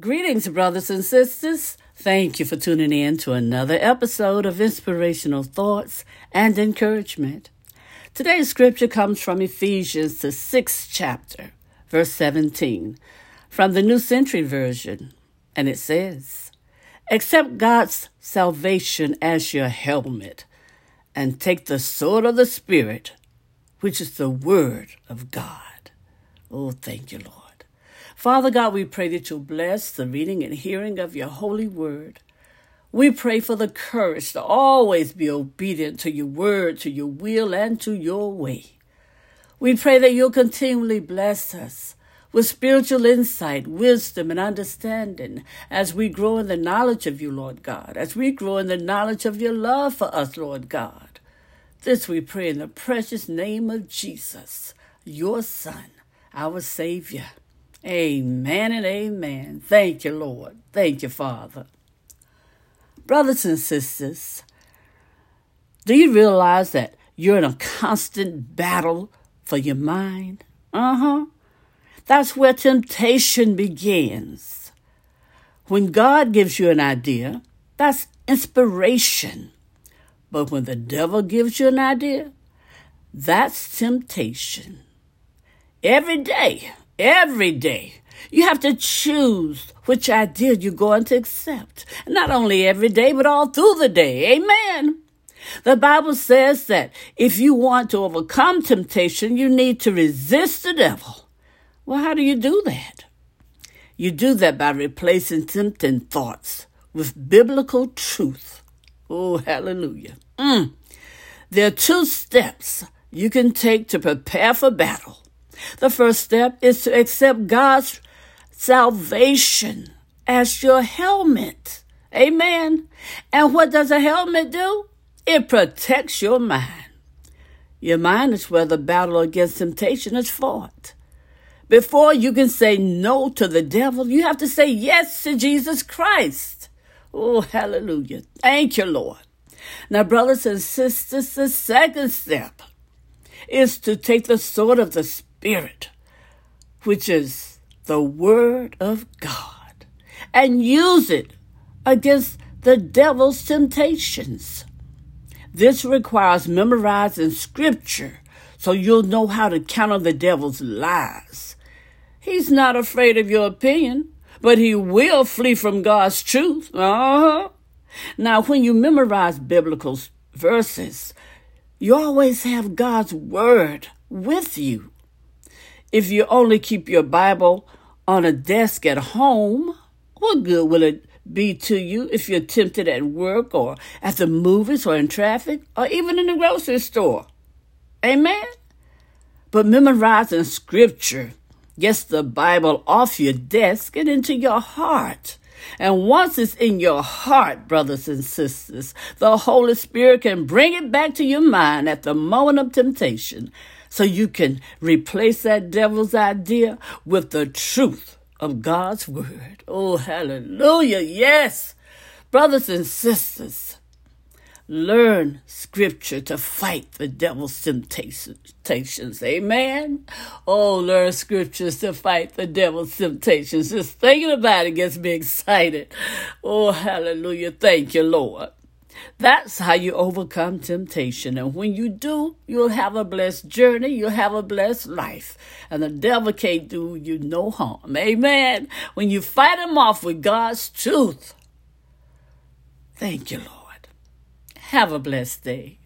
Greetings, brothers and sisters. Thank you for tuning in to another episode of Inspirational Thoughts and Encouragement. Today's scripture comes from Ephesians, the 6th chapter, verse 17, from the New Century Version, and it says, "Accept God's salvation as your helmet, and take the sword of the Spirit, which is the Word of God." Oh, thank you, Lord. Father God, we pray that you'll bless the reading and hearing of your holy word. We pray for the courage to always be obedient to your word, to your will, and to your way. We pray that you'll continually bless us with spiritual insight, wisdom, and understanding as we grow in the knowledge of you, Lord God, as we grow in the knowledge of your love for us, Lord God. This we pray in the precious name of Jesus, your Son, our Savior. Amen and amen. Thank you, Lord. Thank you, Father. Brothers and sisters, do you realize that you're in a constant battle for your mind? That's where temptation begins. When God gives you an idea, that's inspiration. But when the devil gives you an idea, that's temptation. Every day, you have to choose which idea you're going to accept. Not only every day, but all through the day. Amen. The Bible says that if you want to overcome temptation, you need to resist the devil. Well, how do you do that? You do that by replacing tempting thoughts with biblical truth. Oh, hallelujah. There are two steps you can take to prepare for battle. The first step is to accept God's salvation as your helmet. Amen. And what does a helmet do? It protects your mind. Your mind is where the battle against temptation is fought. Before you can say no to the devil, you have to say yes to Jesus Christ. Oh, hallelujah. Thank you, Lord. Now, brothers and sisters, the second step is to take the sword of the Spirit, which is the Word of God, and use it against the devil's temptations. This requires memorizing Scripture so you'll know how to counter the devil's lies. He's not afraid of your opinion, but he will flee from God's truth. Now, when you memorize biblical verses, you always have God's Word with you. If you only keep your Bible on a desk at home, what good will it be to you if you're tempted at work or at the movies or in traffic or even in the grocery store? Amen? But memorizing Scripture gets the Bible off your desk and into your heart. And once it's in your heart, brothers and sisters, the Holy Spirit can bring it back to your mind at the moment of temptation, so you can replace that devil's idea with the truth of God's word. Oh, hallelujah. Yes. Brothers and sisters, learn Scripture to fight the devil's temptations. Amen. Oh, learn Scriptures to fight the devil's temptations. Just thinking about it gets me excited. Oh, hallelujah. Thank you, Lord. That's how you overcome temptation. And when you do, you'll have a blessed journey. You'll have a blessed life. And the devil can't do you no harm. Amen. When you fight him off with God's truth. Thank you, Lord. Have a blessed day.